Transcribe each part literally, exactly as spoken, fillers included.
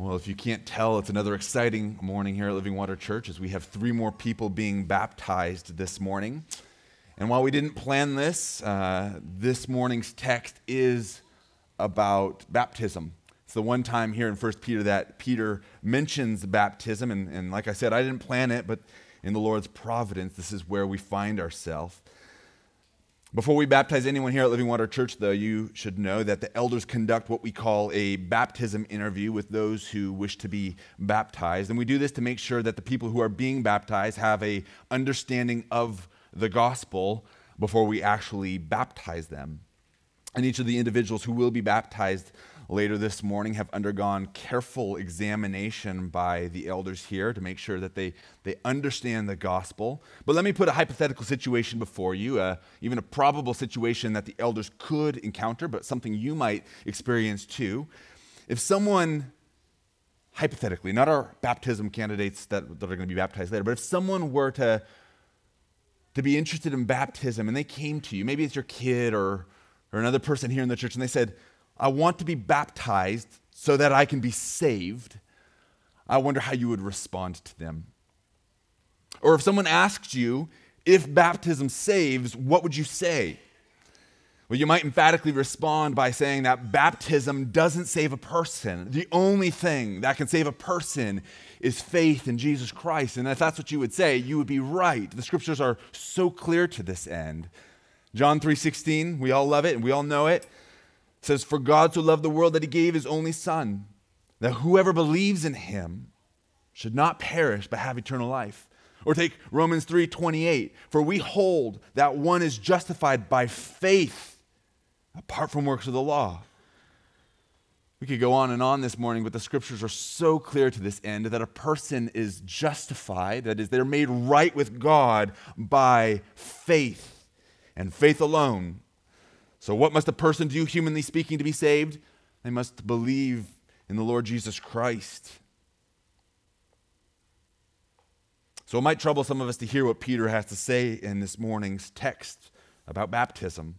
Well, if you can't tell, it's another exciting morning here at Living Water Church as we have three more people being baptized this morning. And while we didn't plan this, uh, this morning's text is about baptism. It's the one time here in First Peter that Peter mentions baptism. And, and like I said, I didn't plan it, but in the Lord's providence, this is where we find ourselves. Before we baptize anyone here at Living Water Church, though, you should know that the elders conduct what we call a baptism interview with those who wish to be baptized. And we do this to make sure that the people who are being baptized have an understanding of the gospel before we actually baptize them. And each of the individuals who will be baptized later this morning have undergone careful examination by the elders here to make sure that they, they understand the gospel. But let me put a hypothetical situation before you, uh, even a probable situation that the elders could encounter, but something you might experience too. If someone, hypothetically, not our baptism candidates that, that are going to be baptized later, but if someone were to, to be interested in baptism and they came to you, maybe it's your kid or, or another person here in the church, and they said, I want to be baptized so that I can be saved, I wonder how you would respond to them. Or if someone asked you, if baptism saves, what would you say? Well, you might emphatically respond by saying that baptism doesn't save a person. The only thing that can save a person is faith in Jesus Christ. And if that's what you would say, you would be right. The scriptures are so clear to this end. John three sixteen, we all love it and we all know it. It says, for God so loved the world that he gave his only son, that whoever believes in him should not perish but have eternal life. Or take Romans three twenty-eight, for we hold that one is justified by faith apart from works of the law. We could go on and on this morning, but the scriptures are so clear to this end that a person is justified, that is, they're made right with God by faith and faith alone. So what must a person do, humanly speaking, to be saved? They must believe in the Lord Jesus Christ. So it might trouble some of us to hear what Peter has to say in this morning's text about baptism.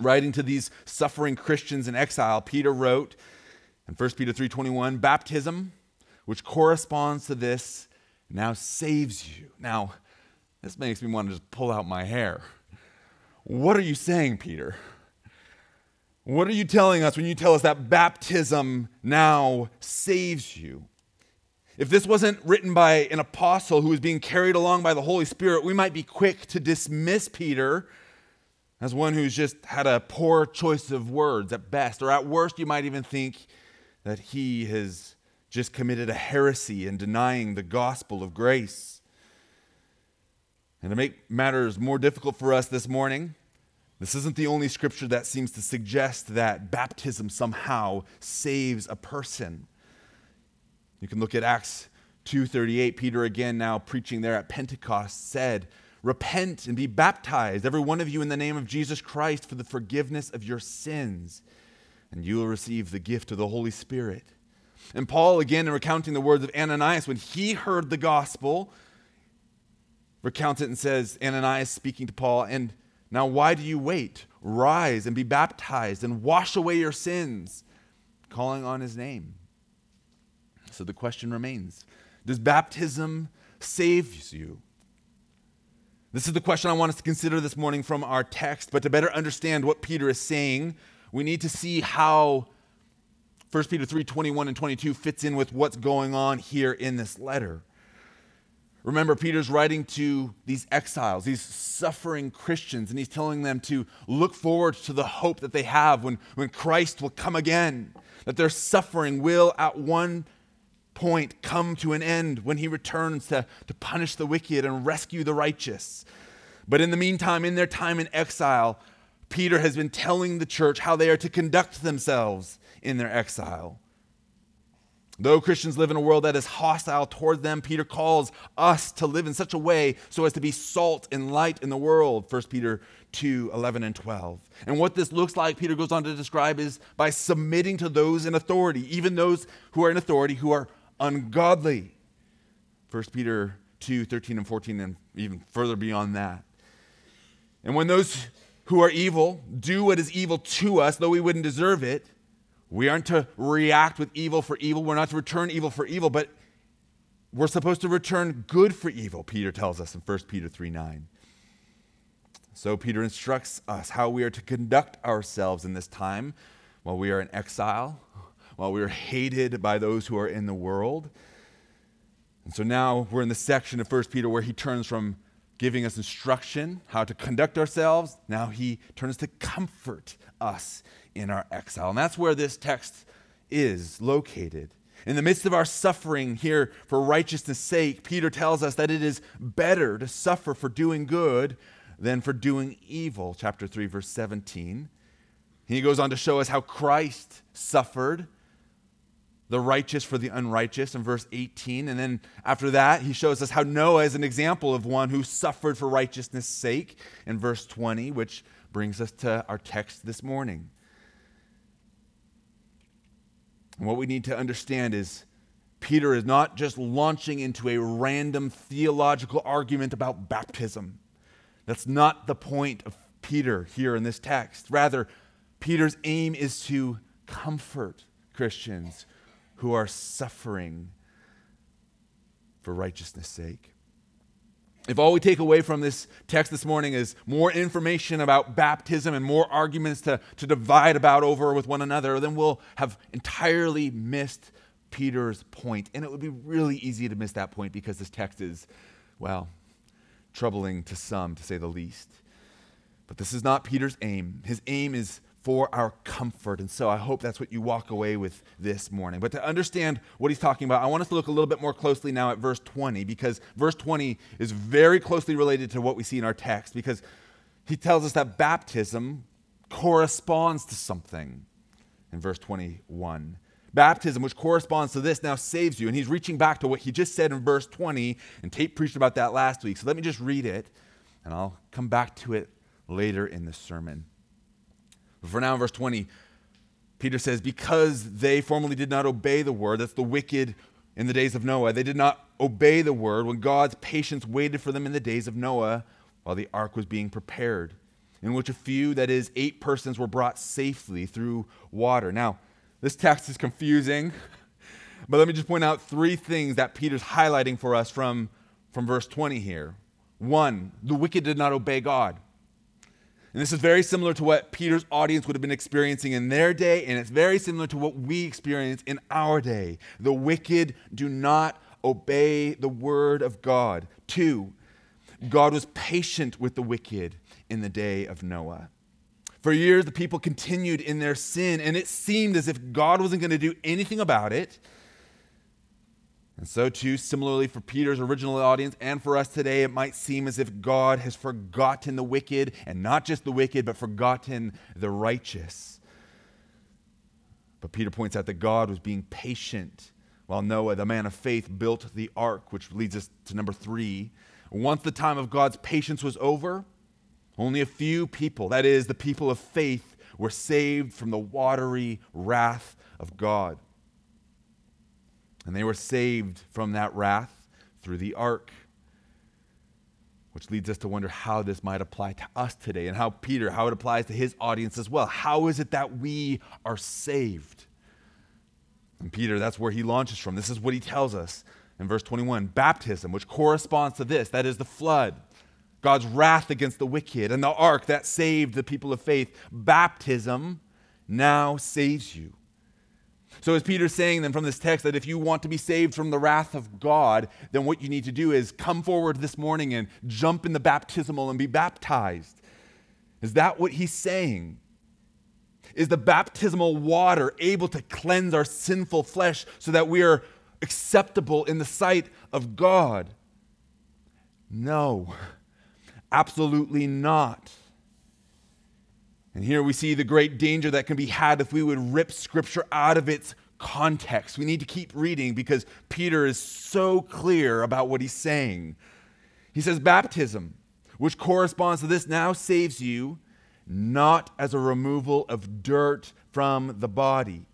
Writing to these suffering Christians in exile, Peter wrote in First Peter three twenty-one, baptism, which corresponds to this, now saves you. Now, this makes me want to just pull out my hair. What are you saying, Peter? What are you telling us when you tell us that baptism now saves you? If this wasn't written by an apostle who was being carried along by the Holy Spirit, we might be quick to dismiss Peter as one who's just had a poor choice of words at best, or at worst, you might even think that he has just committed a heresy in denying the gospel of grace. And to make matters more difficult for us this morning, this isn't the only scripture that seems to suggest that baptism somehow saves a person. You can look at Acts two thirty-eight. Peter, again now preaching there at Pentecost, said, repent and be baptized, every one of you, in the name of Jesus Christ for the forgiveness of your sins, and you will receive the gift of the Holy Spirit. And Paul, again, in recounting the words of Ananias, when he heard the gospel, recounts it and says, Ananias speaking to Paul, and now, why do you wait? Rise and be baptized and wash away your sins, calling on his name. So the question remains, does baptism save you? This is the question I want us to consider this morning from our text, but to better understand what Peter is saying, we need to see how First Peter three twenty-one and twenty-two fits in with what's going on here in this letter. Remember, Peter's writing to these exiles, these suffering Christians, and he's telling them to look forward to the hope that they have when, when Christ will come again, that their suffering will at one point come to an end when he returns to, to punish the wicked and rescue the righteous. But in the meantime, in their time in exile, Peter has been telling the church how they are to conduct themselves in their exile. Though Christians live in a world that is hostile toward them, Peter calls us to live in such a way so as to be salt and light in the world, First Peter two eleven and twelve. And what this looks like, Peter goes on to describe, is by submitting to those in authority, even those who are in authority who are ungodly. First Peter two thirteen and fourteen, and even further beyond that. And when those who are evil do what is evil to us, though we wouldn't deserve it, We aren't to react with evil for evil. We're not to return evil for evil, but we're supposed to return good for evil, Peter tells us in First Peter three nine. So Peter instructs us how we are to conduct ourselves in this time while we are in exile, while we are hated by those who are in the world. And so now we're in the section of First Peter where he turns from giving us instruction how to conduct ourselves. Now he turns to comfort us in our exile. And that's where this text is located. In the midst of our suffering here for righteousness' sake, Peter tells us that it is better to suffer for doing good than for doing evil, chapter three, verse seventeen. He goes on to show us how Christ suffered, the righteous for the unrighteous, in verse eighteen. And then after that, he shows us how Noah is an example of one who suffered for righteousness' sake, in verse twenty, which brings us to our text this morning. And what we need to understand is Peter is not just launching into a random theological argument about baptism. That's not the point of Peter here in this text. Rather, Peter's aim is to comfort Christians who are suffering for righteousness' sake. If all we take away from this text this morning is more information about baptism and more arguments to, to divide about over with one another, then we'll have entirely missed Peter's point. And it would be really easy to miss that point because this text is, well, troubling to some, to say the least. But this is not Peter's aim. His aim is for our comfort. And so I hope that's what you walk away with this morning. But to understand what he's talking about, I want us to look a little bit more closely now at verse twenty, because verse twenty is very closely related to what we see in our text, because he tells us that baptism corresponds to something in verse twenty-one. Baptism, which corresponds to this, now saves you. And he's reaching back to what he just said in verse twenty, and Tate preached about that last week. So let me just read it, and I'll come back to it later in the sermon. But for now, in verse twenty, Peter says, because they formerly did not obey the word, that's the wicked in the days of Noah, they did not obey the word when God's patience waited for them in the days of Noah while the ark was being prepared, in which a few, that is, eight persons were brought safely through water. Now, this text is confusing, but let me just point out three things that Peter's highlighting for us from, from verse twenty here. One, the wicked did not obey God. And this is very similar to what Peter's audience would have been experiencing in their day, and it's very similar to what we experience in our day. The wicked do not obey the word of God. Two, God was patient with the wicked in the day of Noah. For years, the people continued in their sin, and it seemed as if God wasn't going to do anything about it. And so too, similarly for Peter's original audience and for us today, it might seem as if God has forgotten the wicked, and not just the wicked, but forgotten the righteous. But Peter points out that God was being patient while Noah, the man of faith, built the ark, which leads us to number three. Once the time of God's patience was over, only a few people, that is, the people of faith, were saved from the watery wrath of God. And they were saved from that wrath through the ark, which leads us to wonder how this might apply to us today and how Peter, how it applies to his audience as well. How is it that we are saved? And Peter, that's where he launches from. This is what he tells us in verse twenty-one. Baptism, which corresponds to this, that is the flood, God's wrath against the wicked, and the ark that saved the people of faith. Baptism now saves you. So is Peter saying then from this text that if you want to be saved from the wrath of God, then what you need to do is come forward this morning and jump in the baptismal and be baptized? Is that what he's saying? Is the baptismal water able to cleanse our sinful flesh so that we are acceptable in the sight of God? No. Absolutely not. And here we see the great danger that can be had if we would rip Scripture out of its context. We need to keep reading because Peter is so clear about what he's saying. He says, baptism, which corresponds to this, now saves you, not as a removal of dirt from the body.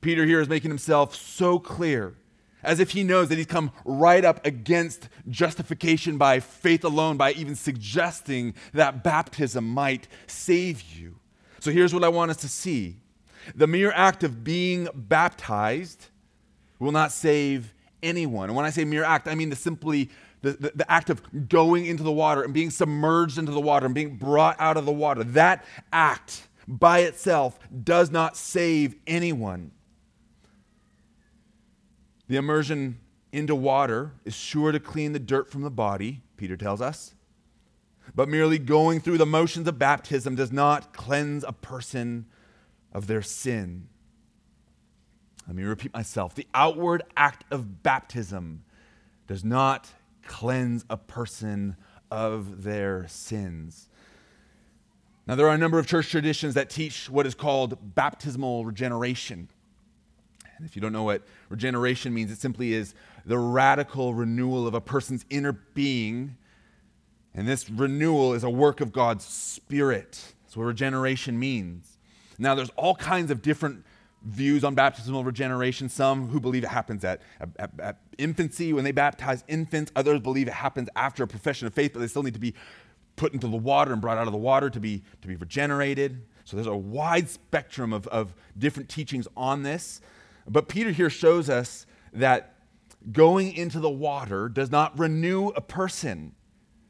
Peter here is making himself so clear, as if he knows that he's come right up against justification by faith alone, by even suggesting that baptism might save you. So here's what I want us to see. The mere act of being baptized will not save anyone. And when I say mere act, I mean the simply the, the, the act of going into the water and being submerged into the water and being brought out of the water. That act by itself does not save anyone. The immersion into water is sure to clean the dirt from the body, Peter tells us. But merely going through the motions of baptism does not cleanse a person of their sin. Let me repeat myself. The outward act of baptism does not cleanse a person of their sins. Now, there are a number of church traditions that teach what is called baptismal regeneration. And if you don't know what regeneration means, it simply is the radical renewal of a person's inner being. And this renewal is a work of God's Spirit. That's what regeneration means. Now, there's all kinds of different views on baptismal regeneration. Some who believe it happens at, at, at infancy, when they baptize infants. Others believe it happens after a profession of faith, but they still need to be put into the water and brought out of the water to be, to be regenerated. So there's a wide spectrum of, of different teachings on this. But Peter here shows us that going into the water does not renew a person.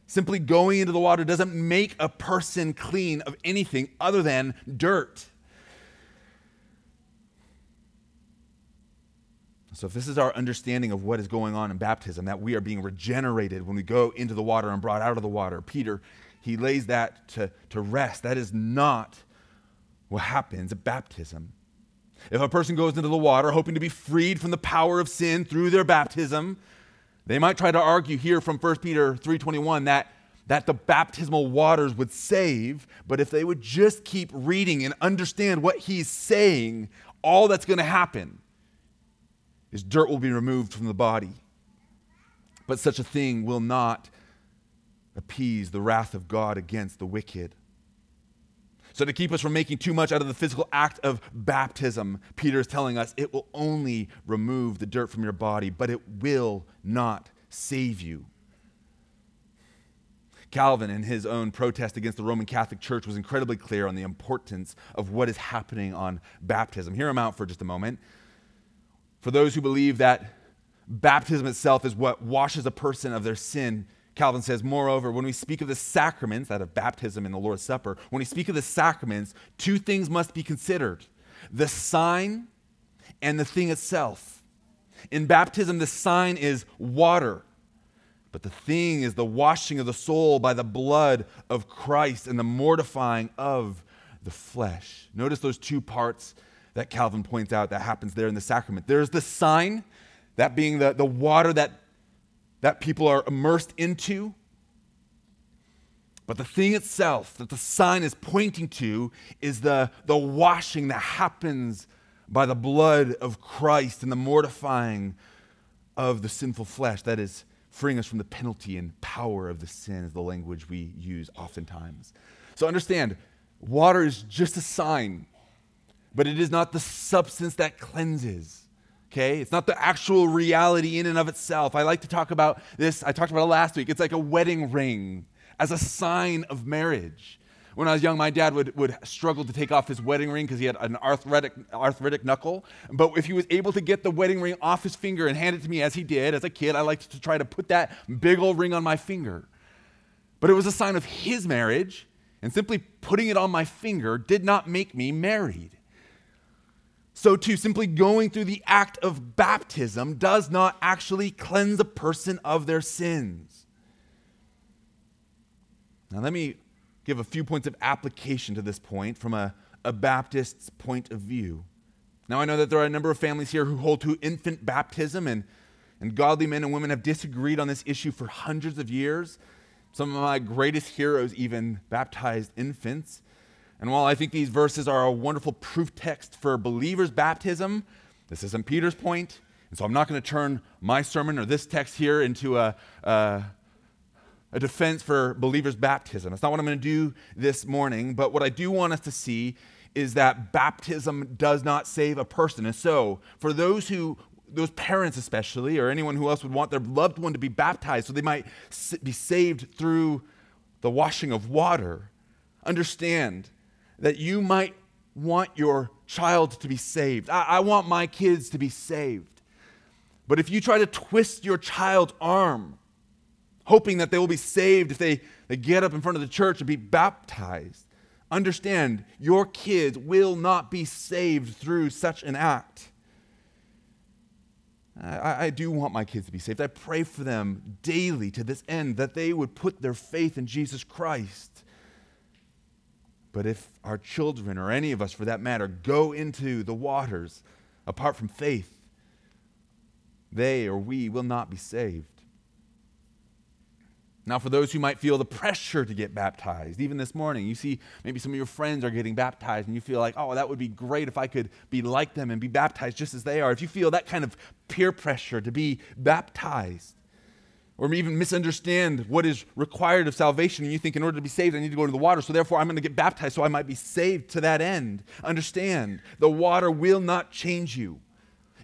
Simply going into the water doesn't make a person clean of anything other than dirt. So if this is our understanding of what is going on in baptism, that we are being regenerated when we go into the water and brought out of the water, Peter, he lays that to, to rest. That is not what happens at baptism. If a person goes into the water hoping to be freed from the power of sin through their baptism, they might try to argue here from First Peter three twenty-one that, that the baptismal waters would save, but if they would just keep reading and understand what he's saying, all that's going to happen is dirt will be removed from the body. But such a thing will not appease the wrath of God against the wicked. So to keep us from making too much out of the physical act of baptism, Peter is telling us it will only remove the dirt from your body, but it will not save you. Calvin, in his own protest against the Roman Catholic Church, was incredibly clear on the importance of what is happening on baptism. Hear him out for just a moment. For those who believe that baptism itself is what washes a person of their sin, Calvin says, moreover, when we speak of the sacraments, that of baptism and the Lord's Supper, when we speak of the sacraments, two things must be considered, the sign and the thing itself. In baptism, the sign is water, but the thing is the washing of the soul by the blood of Christ and the mortifying of the flesh. Notice those two parts that Calvin points out that happens there in the sacrament. There's the sign, that being the, the water that that people are immersed into. But the thing itself that the sign is pointing to is the, the washing that happens by the blood of Christ and the mortifying of the sinful flesh. That is freeing us from the penalty and power of the sin is the language we use oftentimes. So understand, water is just a sign, but it is not the substance that cleanses. Okay? It's not the actual reality in and of itself. I like to talk about this. I talked about it last week. It's like a wedding ring as a sign of marriage. When I was young, my dad would, would struggle to take off his wedding ring because he had an arthritic, arthritic knuckle. But if he was able to get the wedding ring off his finger and hand it to me as he did, as a kid, I liked to try to put that big old ring on my finger. But it was a sign of his marriage, and simply putting it on my finger did not make me married. So too, simply going through the act of baptism does not actually cleanse a person of their sins. Now let me give a few points of application to this point from a, a Baptist's point of view. Now I know that there are a number of families here who hold to infant baptism, and, and godly men and women have disagreed on this issue for hundreds of years. Some of my greatest heroes even baptized infants. And while I think these verses are a wonderful proof text for believers' baptism, this isn't Peter's point, and so I'm not going to turn my sermon or this text here into a, a, a defense for believers' baptism. That's not what I'm going to do this morning, but what I do want us to see is that baptism does not save a person. And so for those who, those parents especially, or anyone who else would want their loved one to be baptized so they might be saved through the washing of water, understand that you might want your child to be saved. I, I want my kids to be saved. But if you try to twist your child's arm, hoping that they will be saved if they, they get up in front of the church and be baptized, understand your kids will not be saved through such an act. I, I do want my kids to be saved. I pray for them daily to this end, that they would put their faith in Jesus Christ. But if our children, or any of us for that matter, go into the waters apart from faith, they or we will not be saved. Now, for those who might feel the pressure to get baptized, even this morning, you see maybe some of your friends are getting baptized and you feel like, oh, that would be great if I could be like them and be baptized just as they are. If you feel that kind of peer pressure to be baptized, or even misunderstand what is required of salvation, and you think in order to be saved, I need to go to the water, so therefore I'm going to get baptized so I might be saved to that end. Understand, the water will not change you.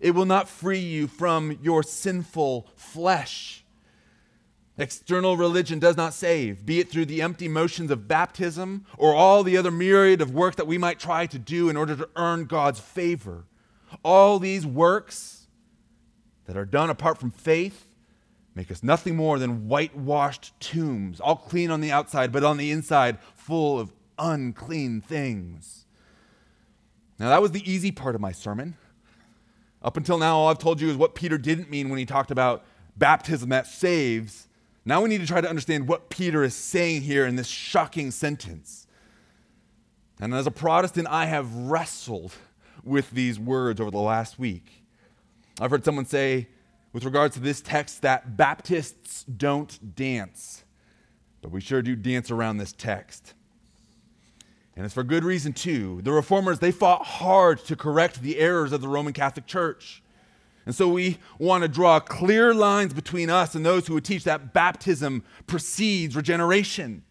It will not free you from your sinful flesh. External religion does not save, be it through the empty motions of baptism or all the other myriad of work that we might try to do in order to earn God's favor. All these works that are done apart from faith make us nothing more than whitewashed tombs, all clean on the outside, but on the inside full of unclean things. Now, that was the easy part of my sermon. Up until now, all I've told you is what Peter didn't mean when he talked about baptism that saves. Now we need to try to understand what Peter is saying here in this shocking sentence. And as a Protestant, I have wrestled with these words over the last week. I've heard someone say, with regards to this text, that Baptists don't dance, but we sure do dance around this text. And it's for good reason, too. The Reformers, they fought hard to correct the errors of the Roman Catholic Church. And so we want to draw clear lines between us and those who would teach that baptism precedes regeneration.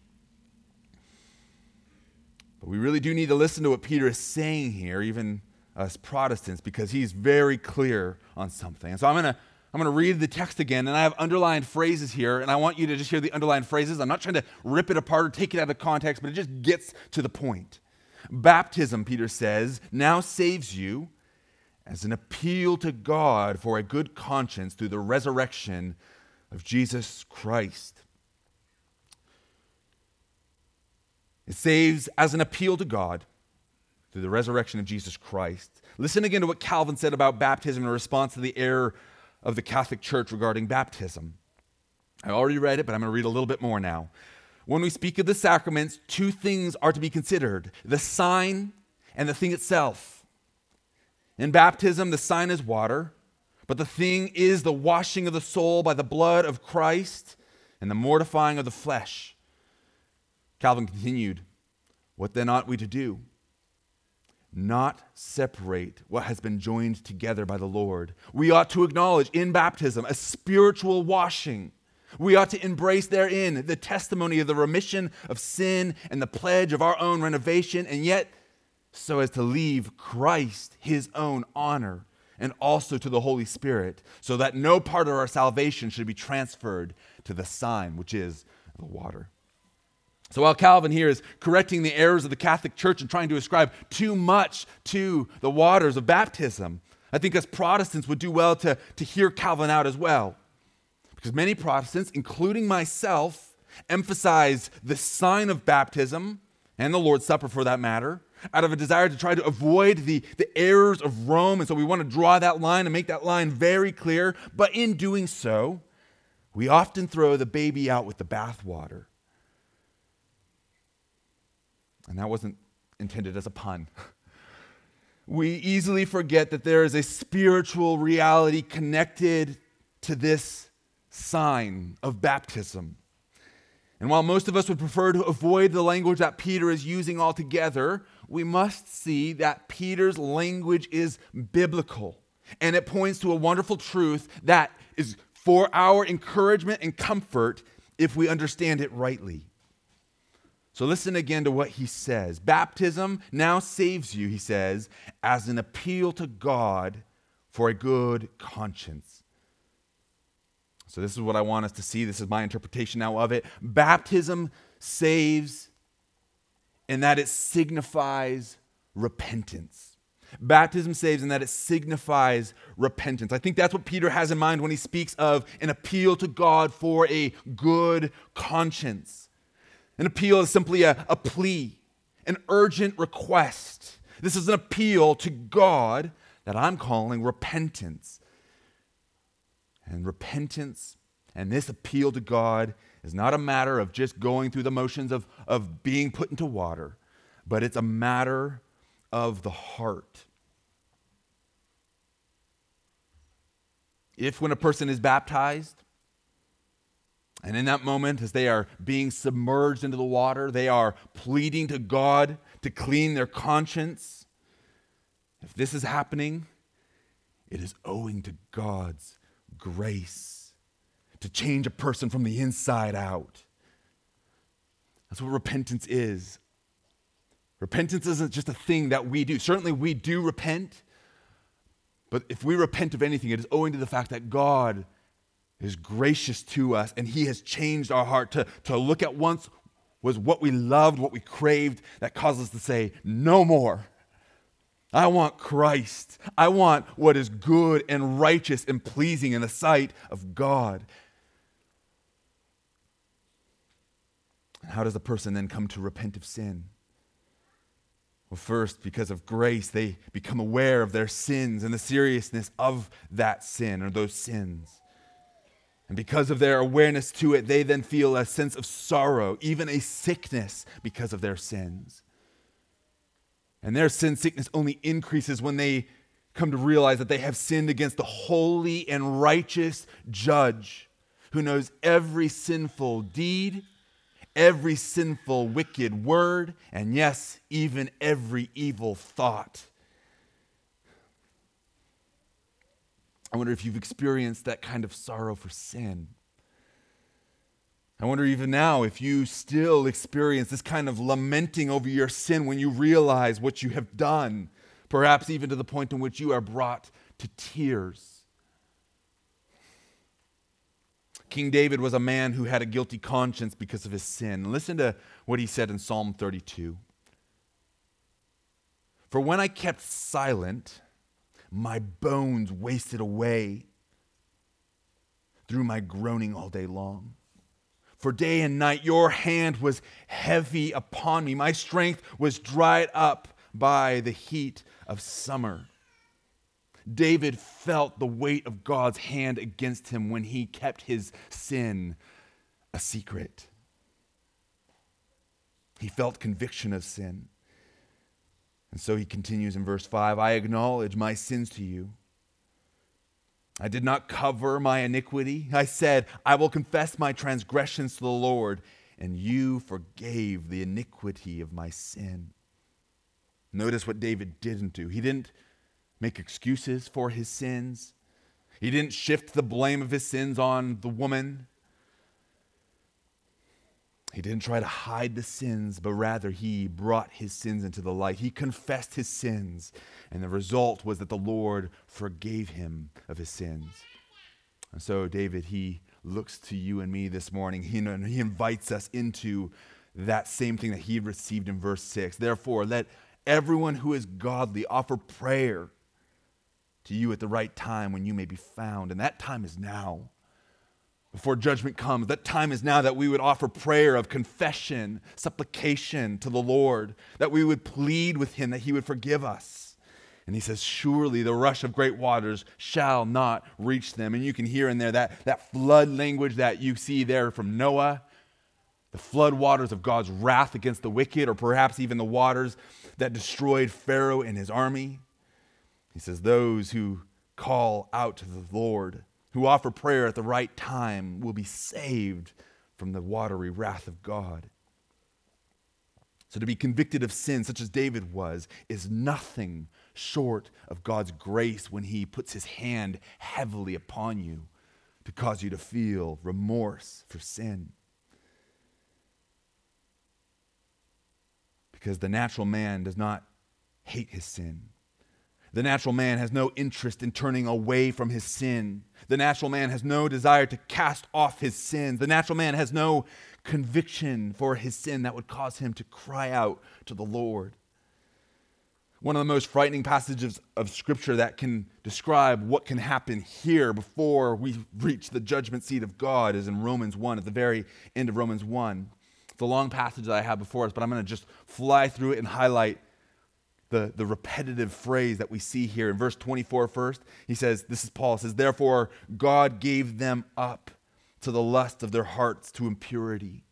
But we really do need to listen to what Peter is saying here, even us Protestants, because he's very clear on something. And so I'm going to I'm going to read the text again, and I have underlined phrases here, and I want you to just hear the underlined phrases. I'm not trying to rip it apart or take it out of context, but it just gets to the point. Baptism, Peter says, now saves you as an appeal to God for a good conscience through the resurrection of Jesus Christ. It saves as an appeal to God through the resurrection of Jesus Christ. Listen again to what Calvin said about baptism in response to the error of the Catholic Church regarding baptism. I already read it, but I'm going to read a little bit more now. When we speak of the sacraments, two things are to be considered: the sign and the thing itself. In baptism, the sign is water, but the thing is the washing of the soul by the blood of Christ and the mortifying of the flesh. Calvin continued, "What then ought we to do? Not separate what has been joined together by the Lord. We ought to acknowledge in baptism a spiritual washing. We ought to embrace therein the testimony of the remission of sin and the pledge of our own renovation, and yet so as to leave Christ his own honor and also to the Holy Spirit, so that no part of our salvation should be transferred to the sign, which is the water." So while Calvin here is correcting the errors of the Catholic Church and trying to ascribe too much to the waters of baptism, I think us Protestants would do well to, to hear Calvin out as well. Because many Protestants, including myself, emphasize the sign of baptism, and the Lord's Supper for that matter, out of a desire to try to avoid the, the errors of Rome. And so we want to draw that line and make that line very clear. But in doing so, we often throw the baby out with the bathwater. And that wasn't intended as a pun. We easily forget that there is a spiritual reality connected to this sign of baptism. And while most of us would prefer to avoid the language that Peter is using altogether, we must see that Peter's language is biblical, and it points to a wonderful truth that is for our encouragement and comfort if we understand it rightly. So listen again to what he says. Baptism now saves you, he says, as an appeal to God for a good conscience. So this is what I want us to see. This is my interpretation now of it. Baptism saves in that it signifies repentance. Baptism saves in that it signifies repentance. I think that's what Peter has in mind when he speaks of an appeal to God for a good conscience. An appeal is simply a, a plea, an urgent request. This is an appeal to God that I'm calling repentance. And repentance and this appeal to God is not a matter of just going through the motions of, of being put into water, but it's a matter of the heart. If when a person is baptized, and in that moment as they are being submerged into the water, they are pleading to God to clean their conscience, if this is happening, it is owing to God's grace to change a person from the inside out. That's what repentance is. Repentance isn't just a thing that we do. Certainly we do repent, but if we repent of anything, it is owing to the fact that God is gracious to us and he has changed our heart to, to look at once was what we loved, what we craved, that caused us to say, no more. I want Christ. I want what is good and righteous and pleasing in the sight of God. And how does a person then come to repent of sin? Well, first, because of grace, they become aware of their sins and the seriousness of that sin or those sins. And because of their awareness to it, they then feel a sense of sorrow, even a sickness because of their sins. And their sin sickness only increases when they come to realize that they have sinned against the holy and righteous judge who knows every sinful deed, every sinful wicked word, and yes, even every evil thought. I wonder if you've experienced that kind of sorrow for sin. I wonder even now if you still experience this kind of lamenting over your sin when you realize what you have done, perhaps even to the point in which you are brought to tears. King David was a man who had a guilty conscience because of his sin. Listen to what he said in Psalm thirty-two. For when I kept silent, my bones wasted away through my groaning all day long. For day and night your hand was heavy upon me. My strength was dried up by the heat of summer. David felt the weight of God's hand against him when he kept his sin a secret. He felt conviction of sin. And so he continues in verse five, I acknowledge my sins to you. I did not cover my iniquity. I said, I will confess my transgressions to the Lord, and you forgave the iniquity of my sin. Notice what David didn't do. He didn't make excuses for his sins. He didn't shift the blame of his sins on the woman. He didn't try to hide the sins, but rather he brought his sins into the light. He confessed his sins, and the result was that the Lord forgave him of his sins. And so David, he looks to you and me this morning. He, he invites us into that same thing that he received in verse six. Therefore, let everyone who is godly offer prayer to you at the right time when you may be found. And that time is now. Before judgment comes, that time is now that we would offer prayer of confession, supplication to the Lord, that we would plead with him that he would forgive us. And he says, surely the rush of great waters shall not reach them. And you can hear in there that, that flood language that you see there from Noah, the flood waters of God's wrath against the wicked, or perhaps even the waters that destroyed Pharaoh and his army. He says, those who call out to the Lord, who offer prayer at the right time, will be saved from the watery wrath of God. So to be convicted of sin, such as David was, is nothing short of God's grace when he puts his hand heavily upon you to cause you to feel remorse for sin. Because the natural man does not hate his sin. The natural man has no interest in turning away from his sin. The natural man has no desire to cast off his sins. The natural man has no conviction for his sin that would cause him to cry out to the Lord. One of the most frightening passages of Scripture that can describe what can happen here before we reach the judgment seat of God is in Romans one, at the very end of Romans one. It's a long passage that I have before us, but I'm going to just fly through it and highlight the, the repetitive phrase that we see here. In verse twenty-four first, he says, this is Paul, says, therefore God gave them up to the lust of their hearts, to impurity.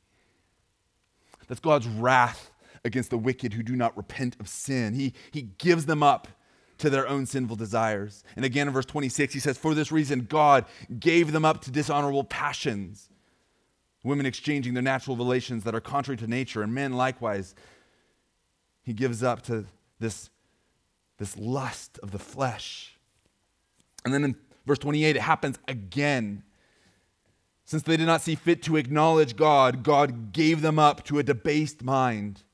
That's God's wrath against the wicked who do not repent of sin. He, he gives them up to their own sinful desires. And again in verse twenty-six, he says, for this reason, God gave them up to dishonorable passions, women exchanging their natural relations that are contrary to nature, and men likewise. He gives up to this, this lust of the flesh. And then in verse twenty-eight, it happens again. Since they did not see fit to acknowledge God, God gave them up to a debased mind,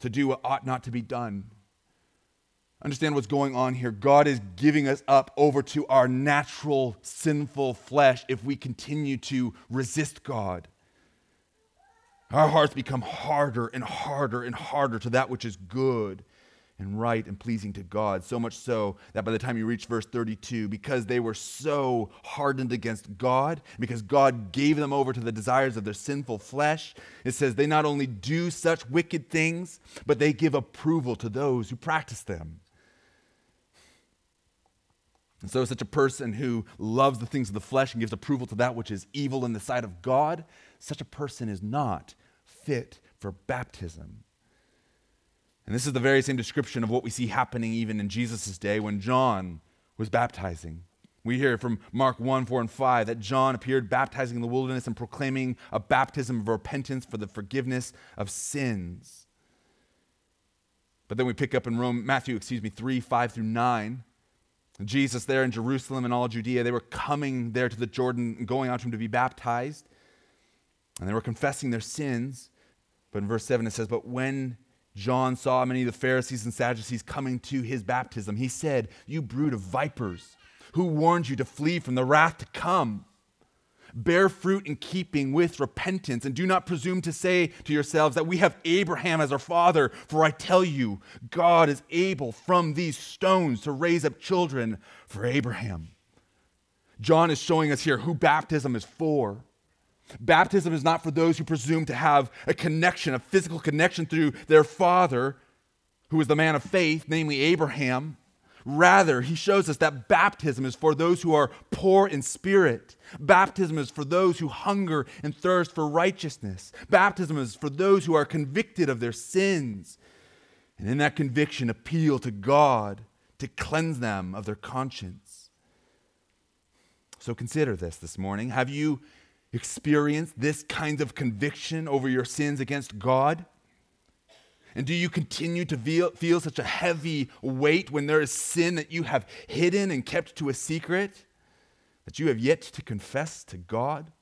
to do what ought not to be done. Understand what's going on here. God is giving us up over to our natural, sinful flesh if we continue to resist God. Our hearts become harder and harder and harder to that which is good and right and pleasing to God, so much so that by the time you reach verse thirty-two, because they were so hardened against God, because God gave them over to the desires of their sinful flesh, it says they not only do such wicked things, but they give approval to those who practice them. And so such a person who loves the things of the flesh and gives approval to that which is evil in the sight of God, such a person is not fit for baptism. And this is the very same description of what we see happening even in Jesus' day when John was baptizing. We hear from Mark one, four, and five that John appeared baptizing in the wilderness and proclaiming a baptism of repentance for the forgiveness of sins. But then we pick up in Rome, Matthew, excuse me, three, five through nine. Jesus there in Jerusalem and all Judea, they were coming there to the Jordan and going out to him to be baptized. And they were confessing their sins. But in verse seven it says, but when John saw many of the Pharisees and Sadducees coming to his baptism, he said, you brood of vipers, who warned you to flee from the wrath to come? Bear fruit in keeping with repentance, and do not presume to say to yourselves that we have Abraham as our father, for I tell you, God is able from these stones to raise up children for Abraham. John is showing us here who baptism is for. Baptism is not for those who presume to have a connection, a physical connection through their father, who is the man of faith, namely Abraham. Rather, he shows us that baptism is for those who are poor in spirit. Baptism is for those who hunger and thirst for righteousness. Baptism is for those who are convicted of their sins, and in that conviction appeal to God to cleanse them of their conscience. So consider this this morning. Have you experience this kind of conviction over your sins against God? And do you continue to feel, feel such a heavy weight when there is sin that you have hidden and kept to a secret, that you have yet to confess to God?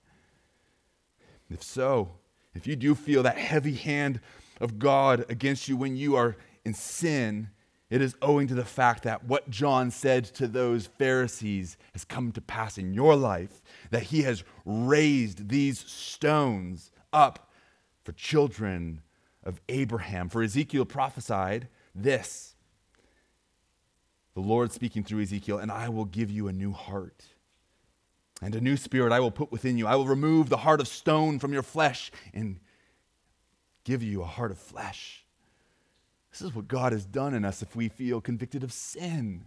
If so, if you do feel that heavy hand of God against you when you are in sin, it is owing to the fact that what John said to those Pharisees has come to pass in your life, that he has raised these stones up for children of Abraham. For Ezekiel prophesied this, the Lord speaking through Ezekiel, and I will give you a new heart, and a new spirit I will put within you. I will remove the heart of stone from your flesh and give you a heart of flesh. This is what God has done in us if we feel convicted of sin.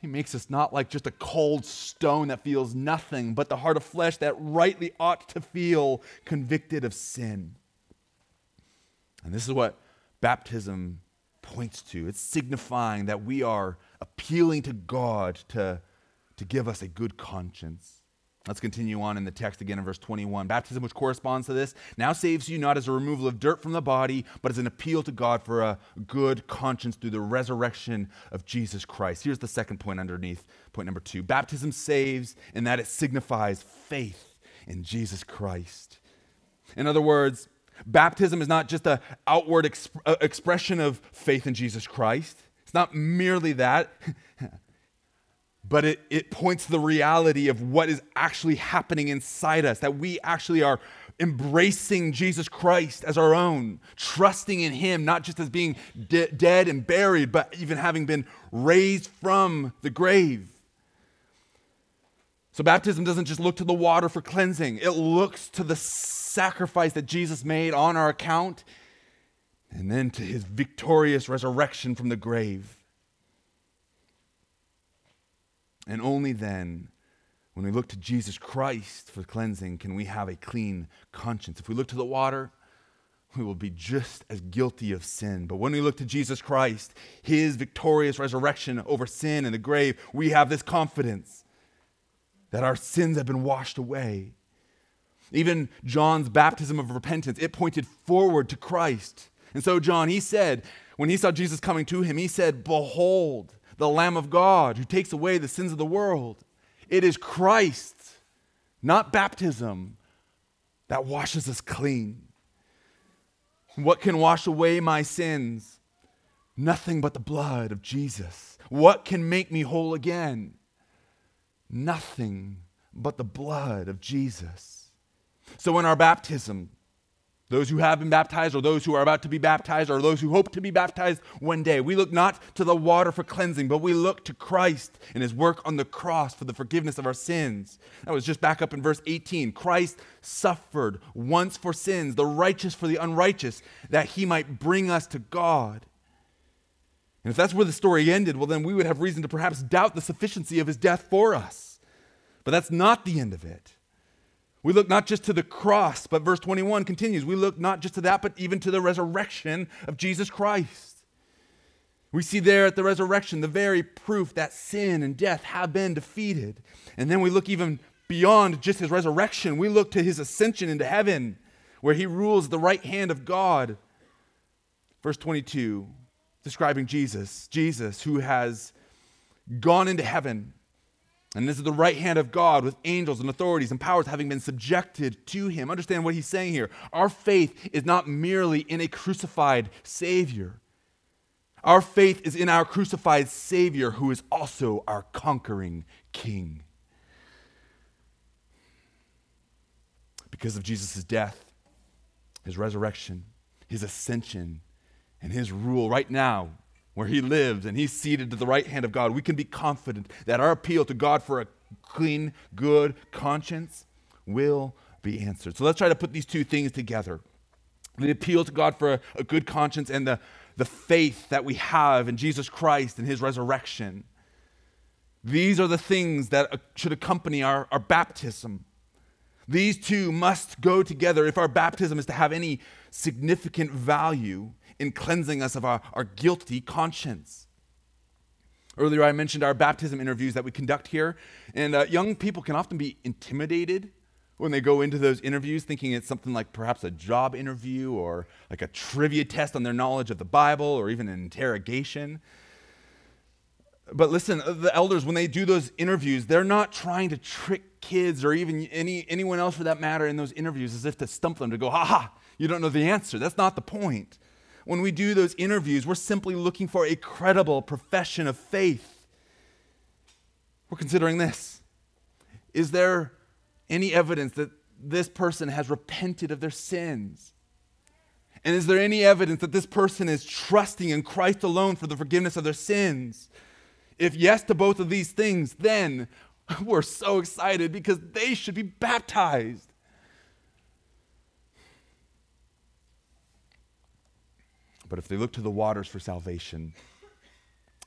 He makes us not like just a cold stone that feels nothing, but the heart of flesh that rightly ought to feel convicted of sin. And this is what baptism points to. It's signifying that we are appealing to God to, to give us a good conscience. Let's continue on in the text again in verse twenty-one. Baptism, which corresponds to this, now saves you not as a removal of dirt from the body, but as an appeal to God for a good conscience through the resurrection of Jesus Christ. Here's the second point underneath, point number two. Baptism saves in that it signifies faith in Jesus Christ. In other words, baptism is not just an outward exp- uh, expression of faith in Jesus Christ. It's not merely that. But it, it points to the reality of what is actually happening inside us, that we actually are embracing Jesus Christ as our own, trusting in him, not just as being de- dead and buried, but even having been raised from the grave. So baptism doesn't just look to the water for cleansing. It looks to the sacrifice that Jesus made on our account and then to his victorious resurrection from the grave. And only then, when we look to Jesus Christ for cleansing, can we have a clean conscience. If we look to the water, we will be just as guilty of sin. But when we look to Jesus Christ, his victorious resurrection over sin and the grave, we have this confidence that our sins have been washed away. Even John's baptism of repentance, it pointed forward to Christ. And so John, he said, when he saw Jesus coming to him, he said, "Behold, the Lamb of God who takes away the sins of the world." It is Christ, not baptism, that washes us clean. What can wash away my sins? Nothing but the blood of Jesus. What can make me whole again? Nothing but the blood of Jesus. So in our baptism, those who have been baptized or those who are about to be baptized or those who hope to be baptized one day, we look not to the water for cleansing, but we look to Christ and his work on the cross for the forgiveness of our sins. That was just back up in verse eighteen. Christ suffered once for sins, the righteous for the unrighteous, that he might bring us to God. And if that's where the story ended, well, then we would have reason to perhaps doubt the sufficiency of his death for us. But that's not the end of it. We look not just to the cross, but verse twenty-one continues. We look not just to that, but even to the resurrection of Jesus Christ. We see there at the resurrection the very proof that sin and death have been defeated. And then we look even beyond just his resurrection. We look to his ascension into heaven, where he rules the right hand of God. Verse twenty-two, describing Jesus, Jesus who has gone into heaven. And this is the right hand of God with angels and authorities and powers having been subjected to him. Understand what he's saying here. Our faith is not merely in a crucified Savior. Our faith is in our crucified Savior who is also our conquering King. Because of Jesus' death, his resurrection, his ascension, and his rule right now, where he lives and he's seated at the right hand of God, we can be confident that our appeal to God for a clean, good conscience will be answered. So let's try to put these two things together. The appeal to God for a, a good conscience and the, the faith that we have in Jesus Christ and his resurrection. These are the things that should accompany our, our baptism. These two must go together if our baptism is to have any significant value in cleansing us of our, our guilty conscience. Earlier I mentioned our baptism interviews that we conduct here, and uh, young people can often be intimidated when they go into those interviews, thinking it's something like perhaps a job interview or like a trivia test on their knowledge of the Bible or even an interrogation. But listen, the elders, when they do those interviews, they're not trying to trick kids or even any anyone else for that matter in those interviews as if to stump them, to go, ha ha, you don't know the answer. That's not the point. When we do those interviews, we're simply looking for a credible profession of faith. We're considering this. Is there any evidence that this person has repented of their sins? And is there any evidence that this person is trusting in Christ alone for the forgiveness of their sins? If yes to both of these things, then we're so excited because they should be baptized. But if they look to the waters for salvation,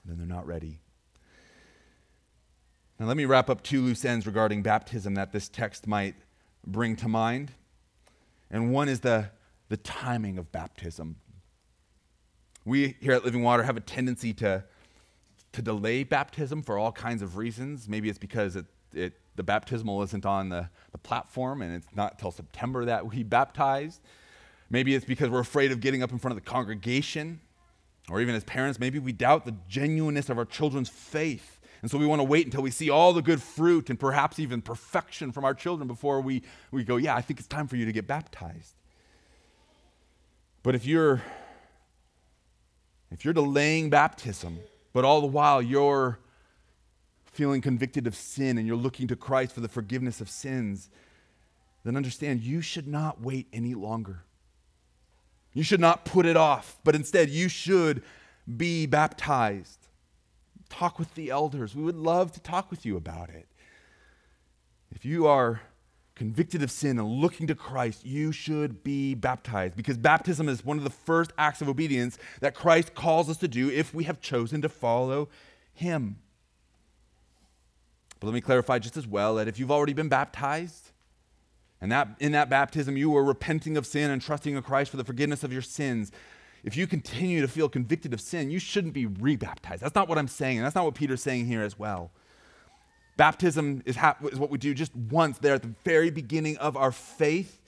then they're not ready. Now let me wrap up two loose ends regarding baptism that this text might bring to mind. And one is the, the timing of baptism. We here at Living Water have a tendency to, to delay baptism for all kinds of reasons. Maybe it's because it, it, the baptismal isn't on the, the platform and it's not till September that we baptized. Maybe it's because we're afraid of getting up in front of the congregation, or even as parents, maybe we doubt the genuineness of our children's faith. And so we want to wait until we see all the good fruit and perhaps even perfection from our children before we, we go, yeah, I think it's time for you to get baptized. But if you're, if you're delaying baptism, but all the while you're feeling convicted of sin and you're looking to Christ for the forgiveness of sins, then understand you should not wait any longer. You should not put it off, but instead you should be baptized. Talk with the elders. We would love to talk with you about it. If you are convicted of sin and looking to Christ, you should be baptized, because baptism is one of the first acts of obedience that Christ calls us to do if we have chosen to follow him. But let me clarify just as well that if you've already been baptized, and that in that baptism you were repenting of sin and trusting in Christ for the forgiveness of your sins, if you continue to feel convicted of sin, you shouldn't be rebaptized. That's not what I'm saying, and that's not what Peter's saying here as well. Baptism is, ha- is what we do just once there at the very beginning of our faith.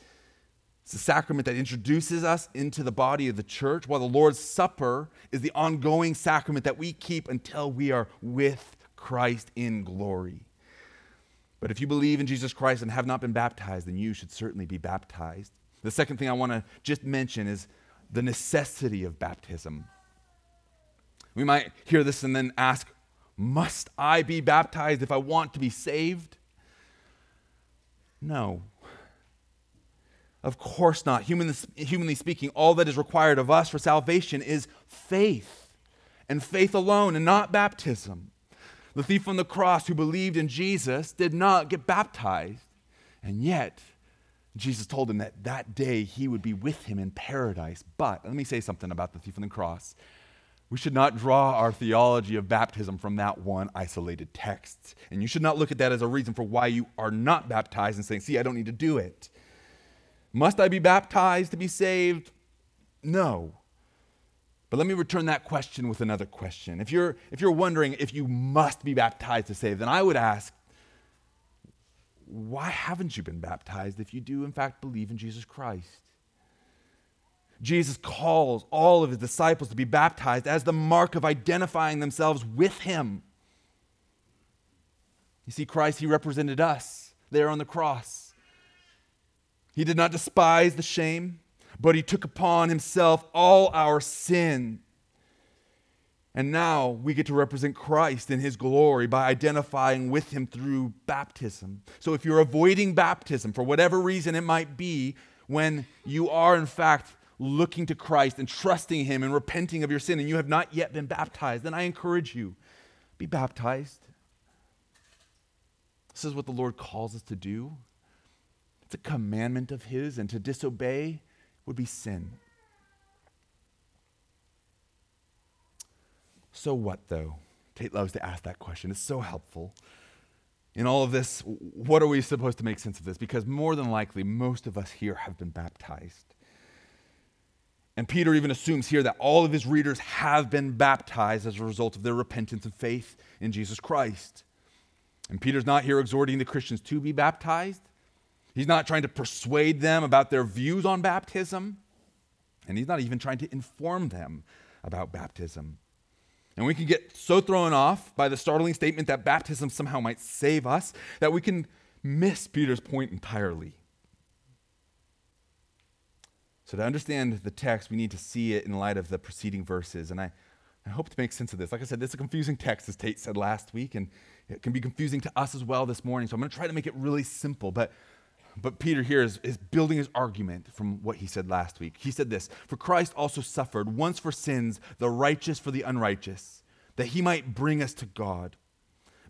It's a sacrament that introduces us into the body of the church, while the Lord's Supper is the ongoing sacrament that we keep until we are with Christ in glory. But if you believe in Jesus Christ and have not been baptized, then you should certainly be baptized. The second thing I want to just mention is the necessity of baptism. We might hear this and then ask, must I be baptized if I want to be saved? No. Of course not. Humanly, humanly speaking, all that is required of us for salvation is faith, and faith alone, and not baptism. The thief on the cross who believed in Jesus did not get baptized, and yet Jesus told him that that day he would be with him in paradise. But let me say something about the thief on the cross. We should not draw our theology of baptism from that one isolated text. And you should not look at that as a reason for why you are not baptized and saying, see, I don't need to do it. Must I be baptized to be saved? No. But let me return that question with another question. If you're, if you're wondering if you must be baptized to save, then I would ask, why haven't you been baptized if you do, in fact, believe in Jesus Christ? Jesus calls all of his disciples to be baptized as the mark of identifying themselves with him. You see, Christ, he represented us there on the cross. He did not despise the shame, but he took upon himself all our sin. And now we get to represent Christ in his glory by identifying with him through baptism. So if you're avoiding baptism for whatever reason it might be, when you are in fact looking to Christ and trusting him and repenting of your sin and you have not yet been baptized, then I encourage you, be baptized. This is what the Lord calls us to do. It's a commandment of his, and to disobey would be sin. So what, though? Tate loves to ask that question. It's so helpful. In all of this, what are we supposed to make sense of this? Because more than likely, most of us here have been baptized. And Peter even assumes here that all of his readers have been baptized as a result of their repentance and faith in Jesus Christ. And Peter's not here exhorting the Christians to be baptized. He's not trying to persuade them about their views on baptism. And he's not even trying to inform them about baptism. And we can get so thrown off by the startling statement that baptism somehow might save us that we can miss Peter's point entirely. So to understand the text, we need to see it in light of the preceding verses. And I, I hope to make sense of this. Like I said, this is a confusing text, as Tate said last week, and it can be confusing to us as well this morning. So I'm going to try to make it really simple. But, but Peter here is, is building his argument from what he said last week. He said this, "For Christ also suffered once for sins, the righteous for the unrighteous, that he might bring us to God,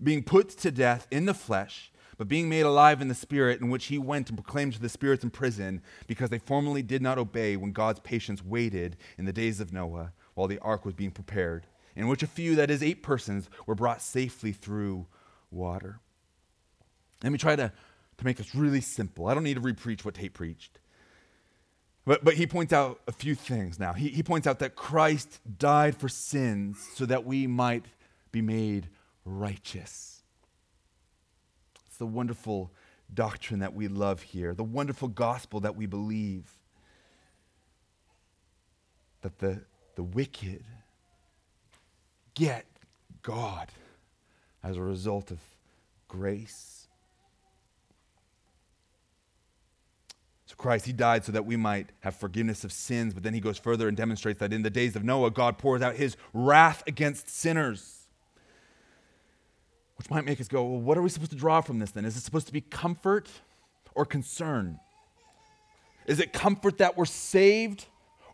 being put to death in the flesh, but being made alive in the spirit, in which he went and proclaimed to the spirits in prison, because they formerly did not obey when God's patience waited in the days of Noah while the ark was being prepared, in which a few, that is eight persons, were brought safely through water." Let me try to, to make this really simple. I don't need to re-preach what Tate preached. But, but he points out a few things now. He, he points out that Christ died for sins so that we might be made righteous. It's the wonderful doctrine that we love here, the wonderful gospel that we believe, that the, the wicked get God as a result of grace. So Christ, he died so that we might have forgiveness of sins, but then he goes further and demonstrates that in the days of Noah, God pours out his wrath against sinners. Which might make us go, well, what are we supposed to draw from this then? Is it supposed to be comfort or concern? Is it comfort that we're saved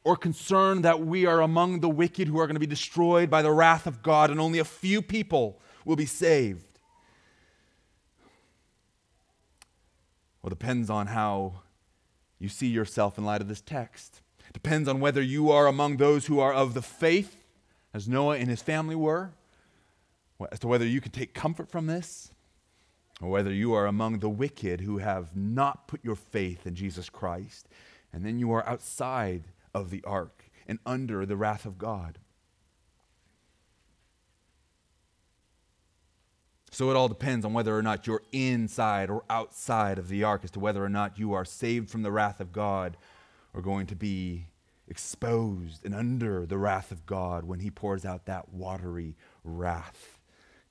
or concern that we are among the wicked who are going to be destroyed by the wrath of God and only a few people will be saved? Well, it depends on how you see yourself in light of this text. It depends on whether you are among those who are of the faith, as Noah and his family were, as to whether you can take comfort from this, or whether you are among the wicked who have not put your faith in Jesus Christ, and then you are outside of the ark and under the wrath of God. So it all depends on whether or not you're inside or outside of the ark as to whether or not you are saved from the wrath of God or going to be exposed and under the wrath of God when he pours out that watery wrath.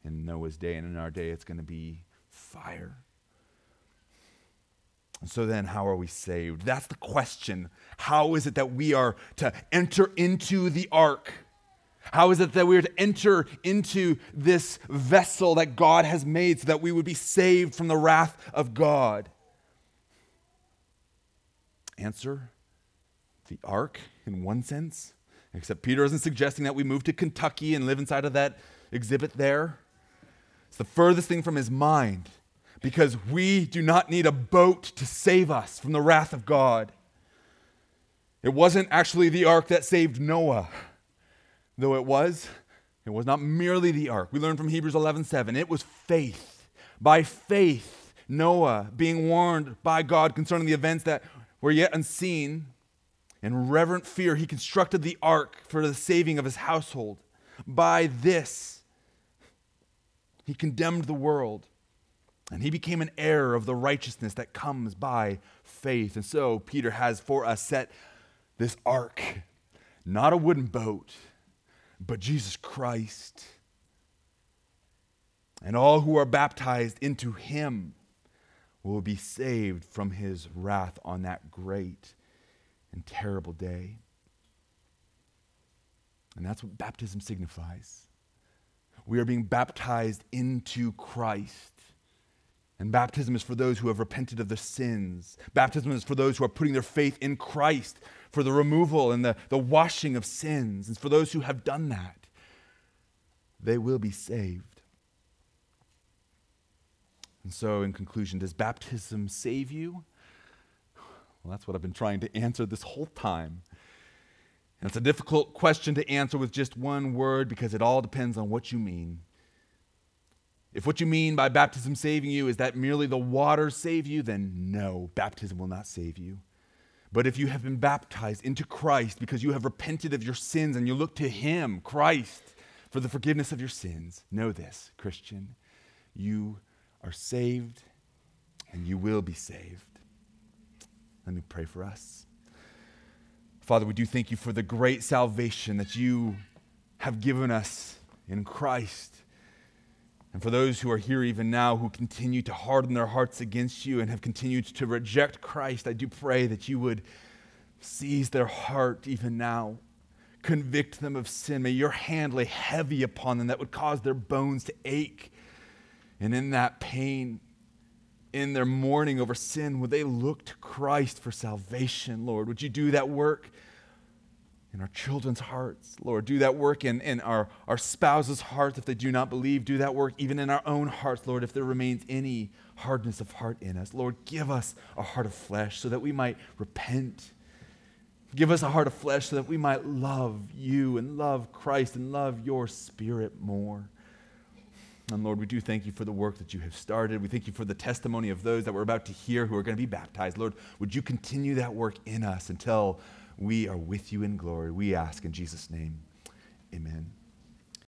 In Noah's day and in our day, it's going to be fire. And so then, how are we saved? That's the question. How is it that we are to enter into the ark? How is it that we are to enter into this vessel that God has made so that we would be saved from the wrath of God? Answer, the ark in one sense, except Peter isn't suggesting that we move to Kentucky and live inside of that exhibit there. It's the furthest thing from his mind because we do not need a boat to save us from the wrath of God. It wasn't actually the ark that saved Noah. Though it was, it was not merely the ark. We learn from Hebrews eleven seven. It was faith. By faith, Noah, being warned by God concerning the events that were yet unseen, in reverent fear, he constructed the ark for the saving of his household. By this, he condemned the world, and he became an heir of the righteousness that comes by faith. And so Peter has for us set this ark, not a wooden boat, but Jesus Christ and all who are baptized into him will be saved from his wrath on that great and terrible day. And that's what baptism signifies. We are being baptized into Christ. And baptism is for those who have repented of their sins. Baptism is for those who are putting their faith in Christ for the removal and the, the washing of sins. And for those who have done that, they will be saved. And so, in conclusion, does baptism save you? Well, that's what I've been trying to answer this whole time. And it's a difficult question to answer with just one word because it all depends on what you mean. If what you mean by baptism saving you is that merely the water save you, then no, baptism will not save you. But if you have been baptized into Christ because you have repented of your sins and you look to him, Christ, for the forgiveness of your sins, know this, Christian, you are saved and you will be saved. Let me pray for us. Father, we do thank you for the great salvation that you have given us in Christ. And for those who are here even now who continue to harden their hearts against you and have continued to reject Christ, I do pray that you would seize their heart even now, convict them of sin. May your hand lay heavy upon them that would cause their bones to ache. And in that pain, in their mourning over sin, would they look to Christ for salvation, Lord? Would you do that work in our children's hearts, Lord? Do that work in, in our, our spouses' hearts if they do not believe. Do that work even in our own hearts, Lord, if there remains any hardness of heart in us. Lord, give us a heart of flesh so that we might repent. Give us a heart of flesh so that we might love you and love Christ and love your Spirit more. And Lord, we do thank you for the work that you have started. We thank you for the testimony of those that we're about to hear who are going to be baptized. Lord, would you continue that work in us until we are with you in glory. We ask in Jesus' name. Amen.